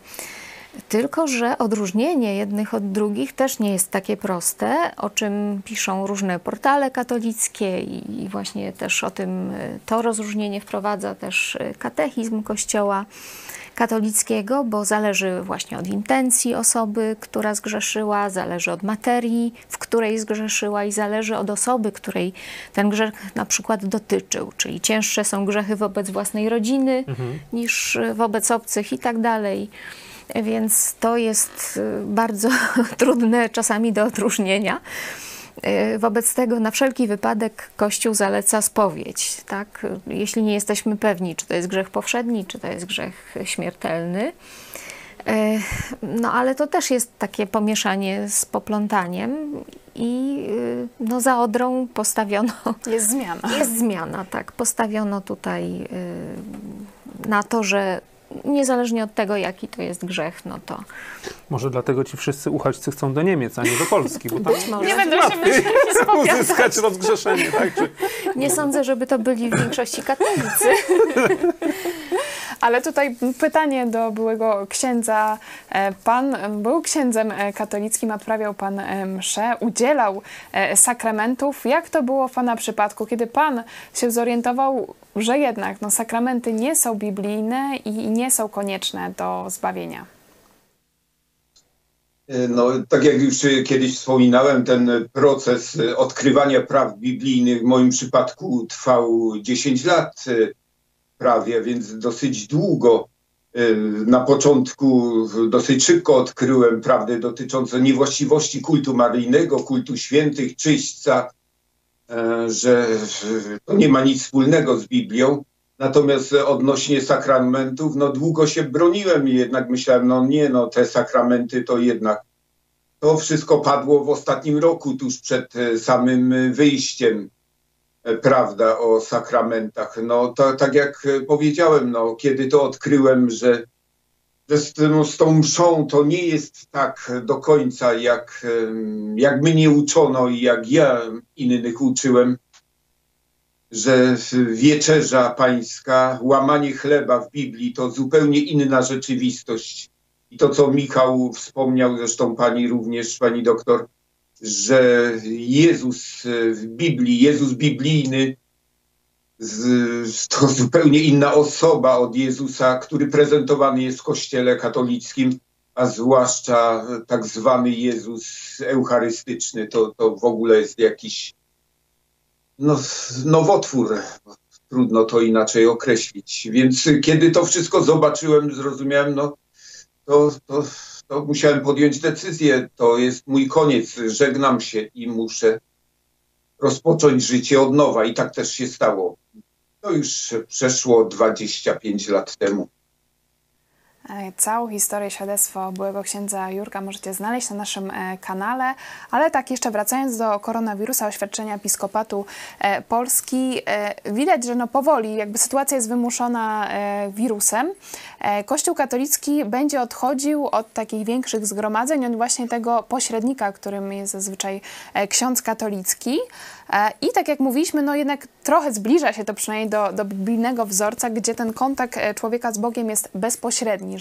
Tylko że odróżnienie jednych od drugich też nie jest takie proste, o czym piszą różne portale katolickie i właśnie też o tym to rozróżnienie wprowadza też katechizm Kościoła katolickiego, bo zależy właśnie od intencji osoby, która zgrzeszyła, zależy od materii, w której zgrzeszyła i zależy od osoby, której ten grzech na przykład dotyczył. Czyli cięższe są grzechy wobec własnej rodziny niż wobec obcych i tak dalej. Więc to jest bardzo trudne czasami do odróżnienia. Wobec tego na wszelki wypadek Kościół zaleca spowiedź, tak? Jeśli nie jesteśmy pewni, czy to jest grzech powszedni, czy to jest grzech śmiertelny. No ale to też jest takie pomieszanie z poplątaniem i no, za Odrą postawiono... Jest zmiana. Jest zmiana, tak. Postawiono tutaj na to, że niezależnie od tego, jaki to jest grzech, no to... Może dlatego ci wszyscy uchodźcy chcą do Niemiec, a nie do Polski, bo tam nie będą się uzyskać rozgrzeszenie. Tak? Czy... Nie sądzę, żeby to byli w większości katolicy. Ale tutaj pytanie do byłego księdza. Pan był księdzem katolickim, odprawiał pan mszę, udzielał sakramentów. Jak to było w pana przypadku, kiedy pan się zorientował, że jednak no, sakramenty nie są biblijne i nie są konieczne do zbawienia? No, tak jak już kiedyś wspominałem, ten proces odkrywania praw biblijnych w moim przypadku trwał 10 lat prawie, więc dosyć długo. Na początku dosyć szybko odkryłem prawdę dotyczące niewłaściwości kultu maryjnego, kultu świętych, czyśćca, że to nie ma nic wspólnego z Biblią. Natomiast odnośnie sakramentów, no długo się broniłem i jednak myślałem, no nie, no te sakramenty to jednak... To wszystko padło w ostatnim roku, tuż przed samym wyjściem, prawda, o sakramentach. No to, tak jak powiedziałem, no kiedy to odkryłem, że z tą mszą to nie jest tak do końca, jak mnie uczono i jak ja innych uczyłem, że wieczerza pańska, łamanie chleba w Biblii to zupełnie inna rzeczywistość. I to, co Michał wspomniał, zresztą pani również, pani doktor, że Jezus w Biblii, Jezus biblijny to zupełnie inna osoba od Jezusa, który prezentowany jest w Kościele katolickim, a zwłaszcza tak zwany Jezus eucharystyczny. To w ogóle jest jakiś... No, nowotwór, trudno to inaczej określić. Więc kiedy to wszystko zobaczyłem, zrozumiałem, no to musiałem podjąć decyzję. To jest mój koniec, żegnam się i muszę rozpocząć życie od nowa. I tak też się stało. To już przeszło 25 lat temu. Całą historię, świadectwo byłego księdza Jurka możecie znaleźć na naszym kanale, ale tak jeszcze wracając do koronawirusa, oświadczenia Episkopatu Polski, widać, że no powoli jakby sytuacja jest wymuszona wirusem. Kościół katolicki będzie odchodził od takich większych zgromadzeń, od właśnie tego pośrednika, którym jest zazwyczaj ksiądz katolicki. I tak jak mówiliśmy, no jednak trochę zbliża się to przynajmniej do biblijnego wzorca, gdzie ten kontakt człowieka z Bogiem jest bezpośredni,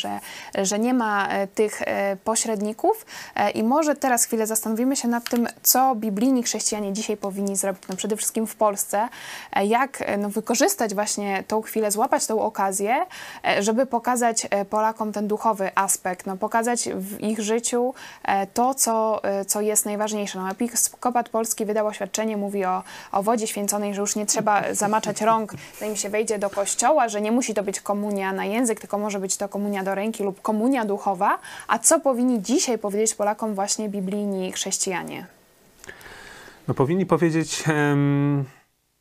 że nie ma tych pośredników. I może teraz chwilę zastanowimy się nad tym, co biblijni chrześcijanie dzisiaj powinni zrobić, no przede wszystkim w Polsce, jak no, wykorzystać właśnie tą chwilę, złapać tą okazję, żeby pokazać Polakom ten duchowy aspekt, no, pokazać w ich życiu to, co jest najważniejsze. No, Episkopat Polski wydał oświadczenie, mówi o wodzie święconej, że już nie trzeba zamaczać rąk, zanim się wejdzie do kościoła, że nie musi to być komunia na język, tylko może być to komunia do ręki lub komunia duchowa. A co powinni dzisiaj powiedzieć Polakom właśnie biblijni chrześcijanie? No, powinni powiedzieć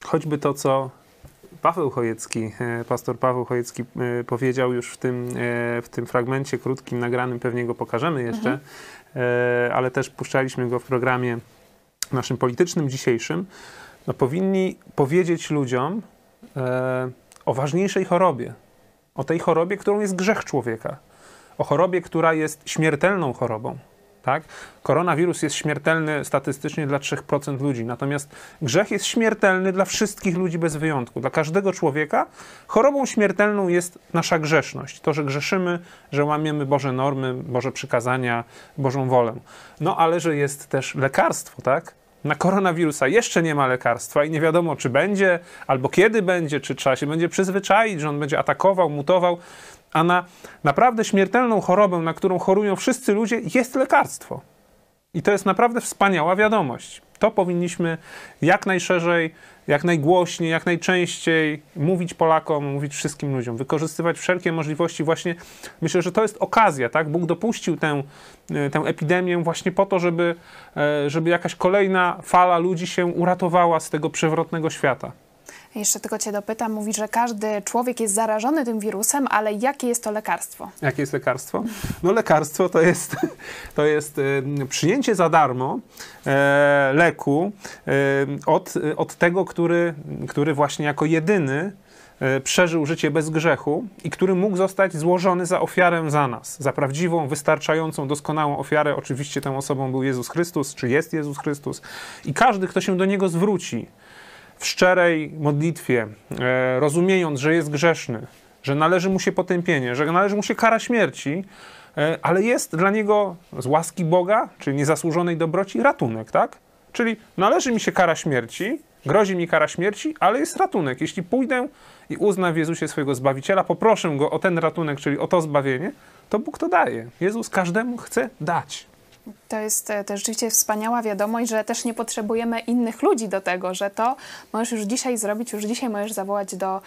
choćby to, co Paweł Chojecki, pastor Paweł Chojecki powiedział już w tym fragmencie krótkim, nagranym, pewnie go pokażemy jeszcze, ale też puszczaliśmy go w programie naszym politycznym dzisiejszym. No, powinni powiedzieć ludziom o ważniejszej chorobie, o tej chorobie, którą jest grzech człowieka, o chorobie, która jest śmiertelną chorobą. Tak? Koronawirus jest śmiertelny statystycznie dla 3% ludzi, natomiast grzech jest śmiertelny dla wszystkich ludzi bez wyjątku, dla każdego człowieka. Chorobą śmiertelną jest nasza grzeszność, to, że grzeszymy, że łamiemy Boże normy, Boże przykazania, Bożą wolę. No ale że jest też lekarstwo, tak? Na koronawirusa jeszcze nie ma lekarstwa i nie wiadomo, czy będzie, albo kiedy będzie, czy trzeba się będzie przyzwyczaić, że on będzie atakował, mutował. A na naprawdę śmiertelną chorobę, na którą chorują wszyscy ludzie, jest lekarstwo. I to jest naprawdę wspaniała wiadomość. To powinniśmy jak najszerzej, jak najgłośniej, jak najczęściej mówić Polakom, mówić wszystkim ludziom, wykorzystywać wszelkie możliwości. Właśnie myślę, że to jest okazja, tak? Bóg dopuścił tę epidemię właśnie po to, żeby jakaś kolejna fala ludzi się uratowała z tego przewrotnego świata. Jeszcze tylko Cię dopytam, mówisz, że każdy człowiek jest zarażony tym wirusem, ale jakie jest to lekarstwo? Jakie jest lekarstwo? No lekarstwo to jest przyjęcie za darmo leku od tego, który właśnie jako jedyny przeżył życie bez grzechu i który mógł zostać złożony za ofiarę za nas, za prawdziwą, wystarczającą, doskonałą ofiarę. Oczywiście tą osobą był Jezus Chrystus, czy jest Jezus Chrystus. I każdy, kto się do Niego zwróci, w szczerej modlitwie, rozumiejąc, że jest grzeszny, że należy mu się potępienie, że należy mu się kara śmierci, ale jest dla niego z łaski Boga, czyli niezasłużonej dobroci, ratunek, tak? Czyli należy mi się kara śmierci, grozi mi kara śmierci, ale jest ratunek. Jeśli pójdę i uznam w Jezusie swojego Zbawiciela, poproszę Go o ten ratunek, czyli o to zbawienie, to Bóg to daje. Jezus każdemu chce dać. To jest rzeczywiście wspaniała wiadomość, że też nie potrzebujemy innych ludzi do tego, że to możesz już dzisiaj zrobić, już dzisiaj możesz zawołać do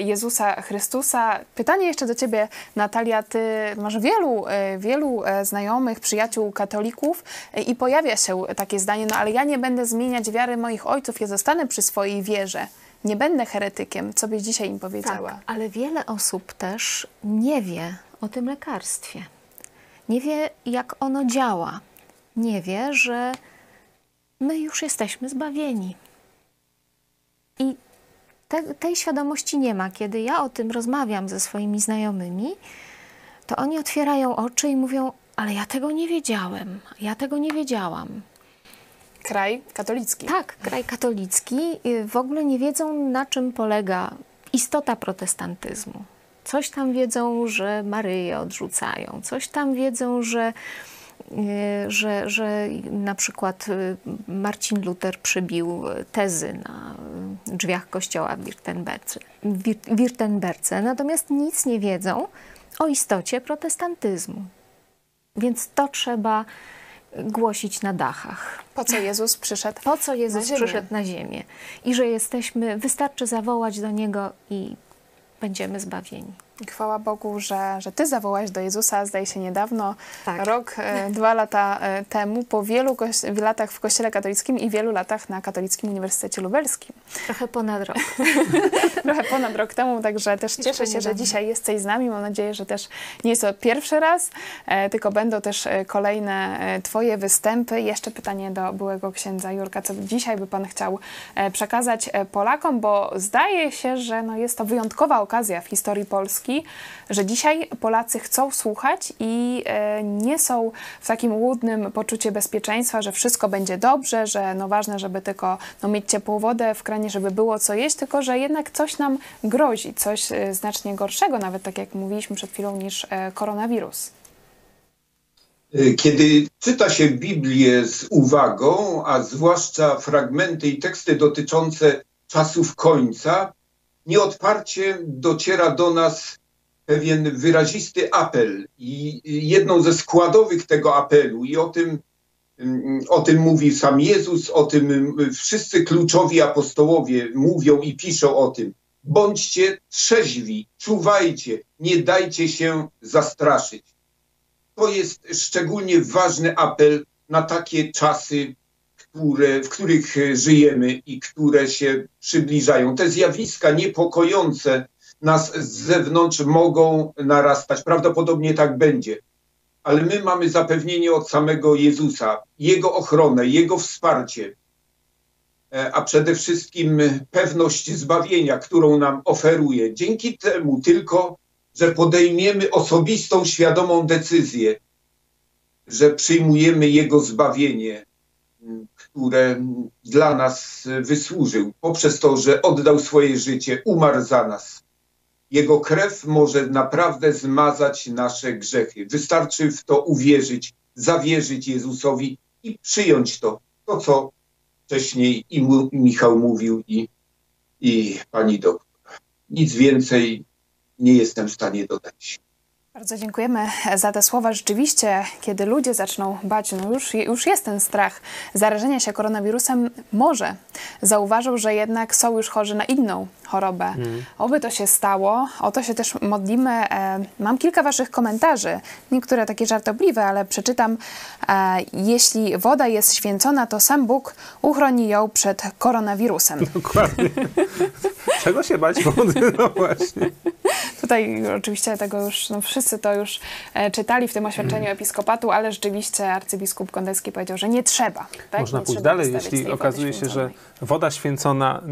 Jezusa Chrystusa. Pytanie jeszcze do Ciebie, Natalia. Ty masz wielu znajomych, przyjaciół katolików i pojawia się takie zdanie, no ale ja nie będę zmieniać wiary moich ojców, ja zostanę przy swojej wierze. Nie będę heretykiem. Co byś dzisiaj im powiedziała? Tak, ale wiele osób też nie wie o tym lekarstwie. Nie wie, jak ono działa. Nie wie, że my już jesteśmy zbawieni. I tej świadomości nie ma. Kiedy ja o tym rozmawiam ze swoimi znajomymi, to oni otwierają oczy i mówią, ale ja tego nie wiedziałem, ja tego nie wiedziałam. Kraj katolicki. Tak, kraj katolicki. W ogóle nie wiedzą, na czym polega istota protestantyzmu. Coś tam wiedzą, że Maryję odrzucają, coś tam wiedzą, że na przykład Marcin Luther przybił tezy na drzwiach kościoła w Wirtemberce, natomiast nic nie wiedzą o istocie protestantyzmu. Więc to trzeba głosić na dachach. Po co Jezus przyszedł na ziemię? Po co Jezus przyszedł na ziemię. I że jesteśmy, wystarczy zawołać do Niego i będziemy zbawieni. Chwała Bogu, że Ty zawołałaś do Jezusa, zdaje się niedawno, tak. Rok, 2 lata temu, po wielu latach w Kościele katolickim i wielu latach na Katolickim Uniwersytecie Lubelskim. Trochę ponad rok. Trochę ponad rok temu, także też cieszę się, że dzisiaj jesteś z nami. Mam nadzieję, że też nie jest to pierwszy raz, tylko będą też kolejne Twoje występy. Jeszcze pytanie do byłego księdza Jurka, co dzisiaj by Pan chciał przekazać Polakom, bo zdaje się, że no jest to wyjątkowa okazja w historii Polski, że dzisiaj Polacy chcą słuchać i nie są w takim łudnym poczuciu bezpieczeństwa, że wszystko będzie dobrze, że no ważne, żeby tylko mieć ciepłą wodę w kranie, żeby było co jeść, tylko że jednak coś nam grozi, coś znacznie gorszego, nawet tak jak mówiliśmy przed chwilą, niż koronawirus. Kiedy czyta się Biblię z uwagą, a zwłaszcza fragmenty i teksty dotyczące czasów końca, nieodparcie dociera do nas pewien wyrazisty apel i jedną ze składowych tego apelu, i o tym mówi sam Jezus, o tym wszyscy kluczowi apostołowie mówią i piszą o tym. Bądźcie trzeźwi, czuwajcie, nie dajcie się zastraszyć. To jest szczególnie ważny apel na takie czasy, w których żyjemy i które się przybliżają. Te zjawiska niepokojące nas z zewnątrz mogą narastać. Prawdopodobnie tak będzie. Ale my mamy zapewnienie od samego Jezusa, Jego ochronę, Jego wsparcie, a przede wszystkim pewność zbawienia, którą nam oferuje. Dzięki temu tylko, że podejmiemy osobistą, świadomą decyzję, że przyjmujemy Jego zbawienie, które dla nas wysłużył poprzez to, że oddał swoje życie, umarł za nas. Jego krew może naprawdę zmazać nasze grzechy. Wystarczy w to uwierzyć, zawierzyć Jezusowi i przyjąć to co wcześniej i Michał mówił i pani doktor. Nic więcej nie jestem w stanie dodać. Bardzo dziękujemy za te słowa. Rzeczywiście, kiedy ludzie zaczną bać, no już jest ten strach zarażenia się koronawirusem, może zauważył, że jednak są już chorzy na inną chorobę. Oby to się stało, o to się też modlimy. Mam kilka Waszych komentarzy, niektóre takie żartobliwe, ale przeczytam. Jeśli woda jest święcona, to sam Bóg uchroni ją przed koronawirusem. Dokładnie. Czego się bać wody? No właśnie. Tutaj oczywiście tego już wszyscy to już czytali w tym oświadczeniu episkopatu, ale rzeczywiście arcybiskup Gądecki powiedział, że nie trzeba. Tak? Można pójść dalej, jeśli okazuje się, że woda święcona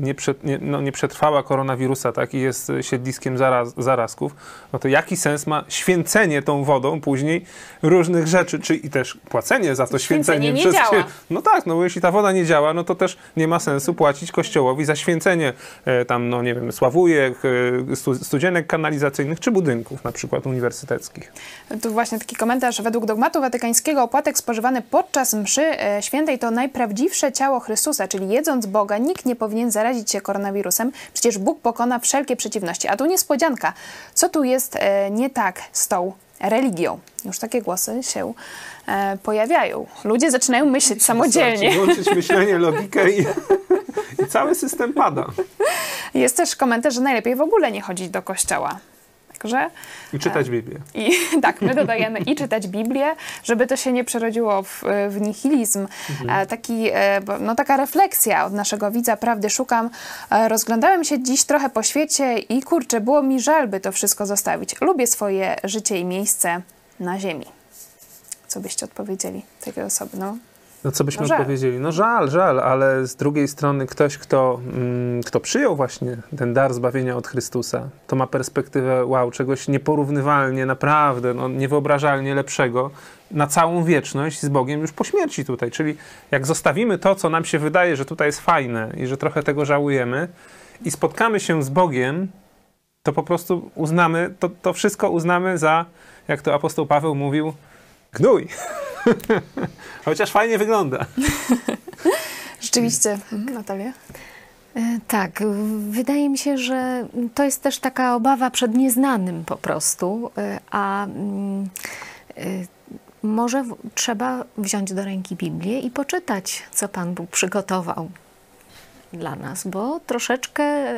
nie przetrwała koronawirusa, tak, i jest siedliskiem zarazków, no to jaki sens ma święcenie tą wodą później różnych rzeczy, czy i też płacenie za to święcenie? Działa. No tak, no bo jeśli ta woda nie działa, no to też nie ma sensu płacić Kościołowi za święcenie tam, no nie wiem, sławujek, studzienek kanalizacyjnych, czy budynków na przykład uniwersyteckich. Tu właśnie taki komentarz. Według dogmatu watykańskiego opłatek spożywany podczas mszy świętej to najprawdziwsze ciało Chrystusa, czyli jedząc Boga, nikt nie powinien zarazić się koronawirusem. Przecież Bóg pokona wszelkie przeciwności. A tu niespodzianka. Co tu jest nie tak z tą religią? Już takie głosy się pojawiają. Ludzie zaczynają myśleć samodzielnie. Włączyć myślenie, logikę i cały system pada. Jest też komentarz, że najlepiej w ogóle nie chodzić do kościoła. Że, i czytać Biblię. Tak, my dodajemy i czytać Biblię, żeby to się nie przerodziło w nihilizm. Taka refleksja od naszego widza, prawdy szukam. Rozglądałem się dziś trochę po świecie i kurczę, było mi żal, by to wszystko zostawić. Lubię swoje życie i miejsce na ziemi. Co byście odpowiedzieli takiej osoby? No co byśmy odpowiedzieli? No żal, ale z drugiej strony ktoś, kto przyjął właśnie ten dar zbawienia od Chrystusa, to ma perspektywę, czegoś nieporównywalnie, naprawdę, niewyobrażalnie lepszego na całą wieczność z Bogiem już po śmierci tutaj. Czyli jak zostawimy to, co nam się wydaje, że tutaj jest fajne i że trochę tego żałujemy i spotkamy się z Bogiem, to po prostu uznamy, to wszystko uznamy za, jak to apostoł Paweł mówił, gnój. Chociaż fajnie wygląda. Rzeczywiście. Natalia? Tak. Wydaje mi się, że to jest też taka obawa przed nieznanym po prostu, a może trzeba wziąć do ręki Biblię i poczytać, co Pan Bóg przygotował dla nas, bo troszeczkę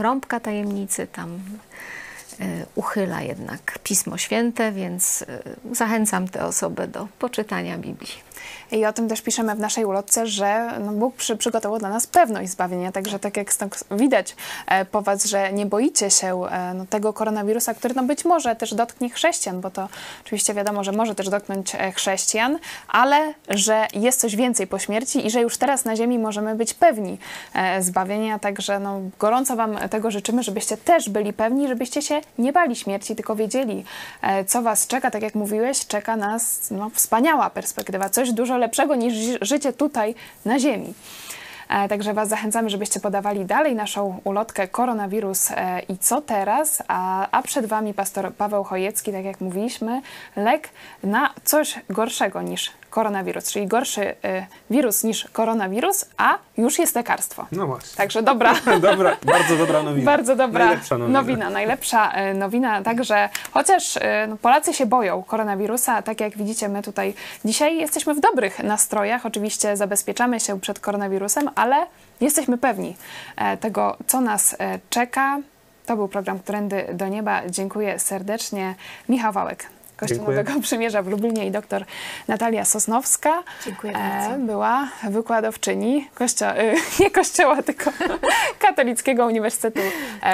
rąbka tajemnicy tam uchyla jednak Pismo Święte, więc zachęcam tę osobę do poczytania Biblii. I o tym też piszemy w naszej ulotce, że Bóg przygotował dla nas pewność zbawienia. Także tak jak stąd widać po was, że nie boicie się tego koronawirusa, który być może też dotknie chrześcijan, bo to oczywiście wiadomo, że może też dotknąć chrześcijan, ale że jest coś więcej po śmierci i że już teraz na ziemi możemy być pewni zbawienia. Także gorąco wam tego życzymy, żebyście też byli pewni, żebyście się nie bali śmierci, tylko wiedzieli, co was czeka. Tak jak mówiłeś, czeka nas wspaniała perspektywa, coś dużo lepszego niż życie tutaj na ziemi. Także was zachęcamy, żebyście podawali dalej naszą ulotkę Koronawirus i co teraz, a przed wami pastor Paweł Chojecki, tak jak mówiliśmy, lek na coś gorszego niż koronawirus, czyli gorszy wirus niż koronawirus, a już jest lekarstwo. No właśnie. Także dobra. Dobra, bardzo dobra nowina. Bardzo dobra najlepsza nowina. Także chociaż Polacy się boją koronawirusa, tak jak widzicie, my tutaj dzisiaj jesteśmy w dobrych nastrojach. Oczywiście zabezpieczamy się przed koronawirusem, ale jesteśmy pewni tego, co nas czeka. To był program Którędy do Nieba. Dziękuję serdecznie. Michał Fałek, Kościół Nowego Przymierza w Lublinie, i doktor Natalia Sosnowska. Dziękuję bardzo. Była wykładowczyni nie kościoła, tylko Katolickiego Uniwersytetu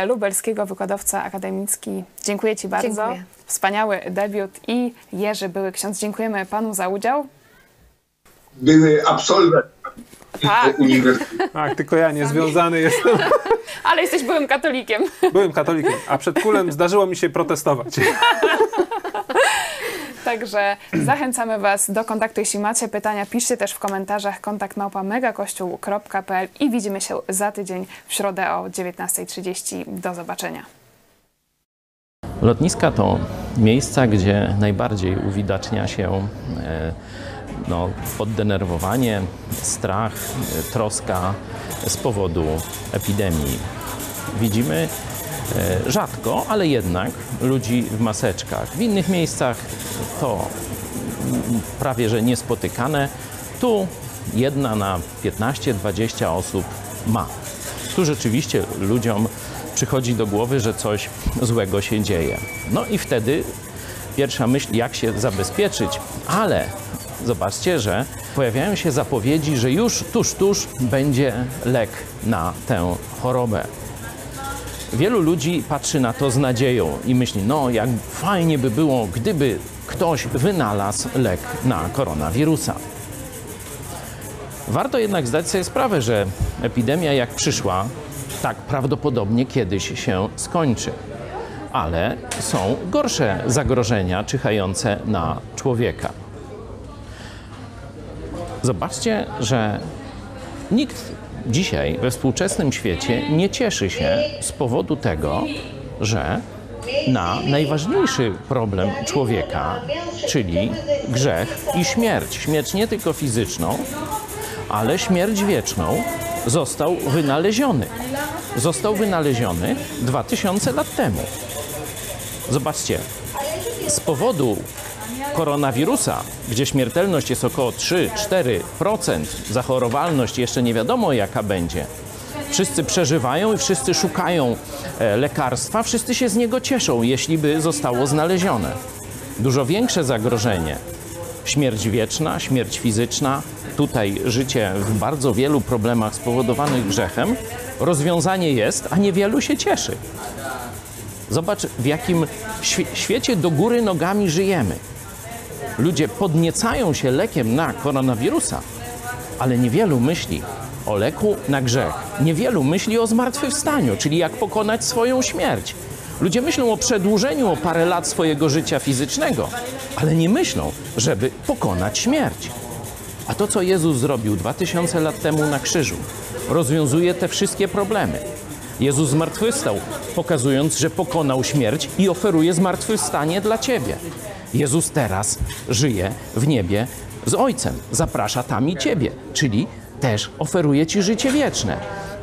Lubelskiego, wykładowca akademicki. Dziękuję ci bardzo. Dziękuję. Wspaniały debiut. I Jerzy Były, ksiądz. Dziękujemy panu za udział. Były absolwent. Tak. Tak, tylko ja nie związany jestem. Ale jesteś byłym katolikiem. Byłym katolikiem, a przed kulem zdarzyło mi się protestować. Także zachęcamy was do kontaktu. Jeśli macie pytania, piszcie też w komentarzach. Kontakt małpa megakościół.pl i widzimy się za tydzień w środę o 19:30. Do zobaczenia. Lotniska to miejsca, gdzie najbardziej uwidacznia się poddenerwowanie, strach, troska z powodu epidemii. Widzimy rzadko, ale jednak ludzi w maseczkach. W innych miejscach to prawie że niespotykane. Tu 1 na 15–20 osób ma. Tu rzeczywiście ludziom przychodzi do głowy, że coś złego się dzieje. No i wtedy pierwsza myśl, jak się zabezpieczyć, ale zobaczcie, że pojawiają się zapowiedzi, że już tuż będzie lek na tę chorobę. Wielu ludzi patrzy na to z nadzieją i myśli, jak fajnie by było, gdyby ktoś wynalazł lek na koronawirusa. Warto jednak zdać sobie sprawę, że epidemia jak przyszła, tak prawdopodobnie kiedyś się skończy. Ale są gorsze zagrożenia czyhające na człowieka. Zobaczcie, że nikt dzisiaj we współczesnym świecie nie cieszy się z powodu tego, że na najważniejszy problem człowieka, czyli grzech i śmierć, śmierć nie tylko fizyczną, ale śmierć wieczną, został wynaleziony. Został wynaleziony 2000 lat temu. Zobaczcie, z powodu koronawirusa, gdzie śmiertelność jest około 3–4%, zachorowalność jeszcze nie wiadomo jaka będzie. Wszyscy przeżywają i wszyscy szukają lekarstwa, wszyscy się z niego cieszą, jeśli by zostało znalezione. Dużo większe zagrożenie, śmierć wieczna, śmierć fizyczna, tutaj życie w bardzo wielu problemach spowodowanych grzechem, rozwiązanie jest, a niewielu się cieszy. Zobacz, w jakim świecie do góry nogami żyjemy. Ludzie podniecają się lekiem na koronawirusa, ale niewielu myśli o leku na grzech. Niewielu myśli o zmartwychwstaniu, czyli jak pokonać swoją śmierć. Ludzie myślą o przedłużeniu o parę lat swojego życia fizycznego, ale nie myślą, żeby pokonać śmierć. A to, co Jezus zrobił 2000 lat temu na krzyżu, rozwiązuje te wszystkie problemy. Jezus zmartwychwstał, pokazując, że pokonał śmierć i oferuje zmartwychwstanie dla ciebie. Jezus teraz żyje w niebie z Ojcem, zaprasza tam i ciebie, czyli też oferuje ci życie wieczne.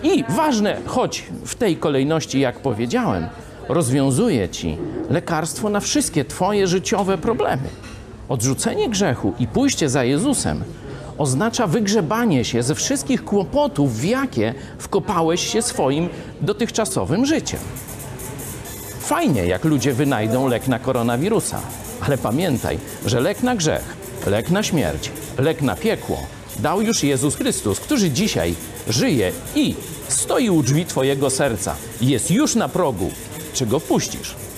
I ważne, choć w tej kolejności, jak powiedziałem, rozwiązuje ci lekarstwo na wszystkie twoje życiowe problemy. Odrzucenie grzechu i pójście za Jezusem oznacza wygrzebanie się ze wszystkich kłopotów, w jakie wkopałeś się swoim dotychczasowym życiem. Fajnie, jak ludzie wynajdą lek na koronawirusa, ale pamiętaj, że lek na grzech, lek na śmierć, lek na piekło dał już Jezus Chrystus, który dzisiaj żyje i stoi u drzwi twojego serca. Jest już na progu. Czy go wpuścisz?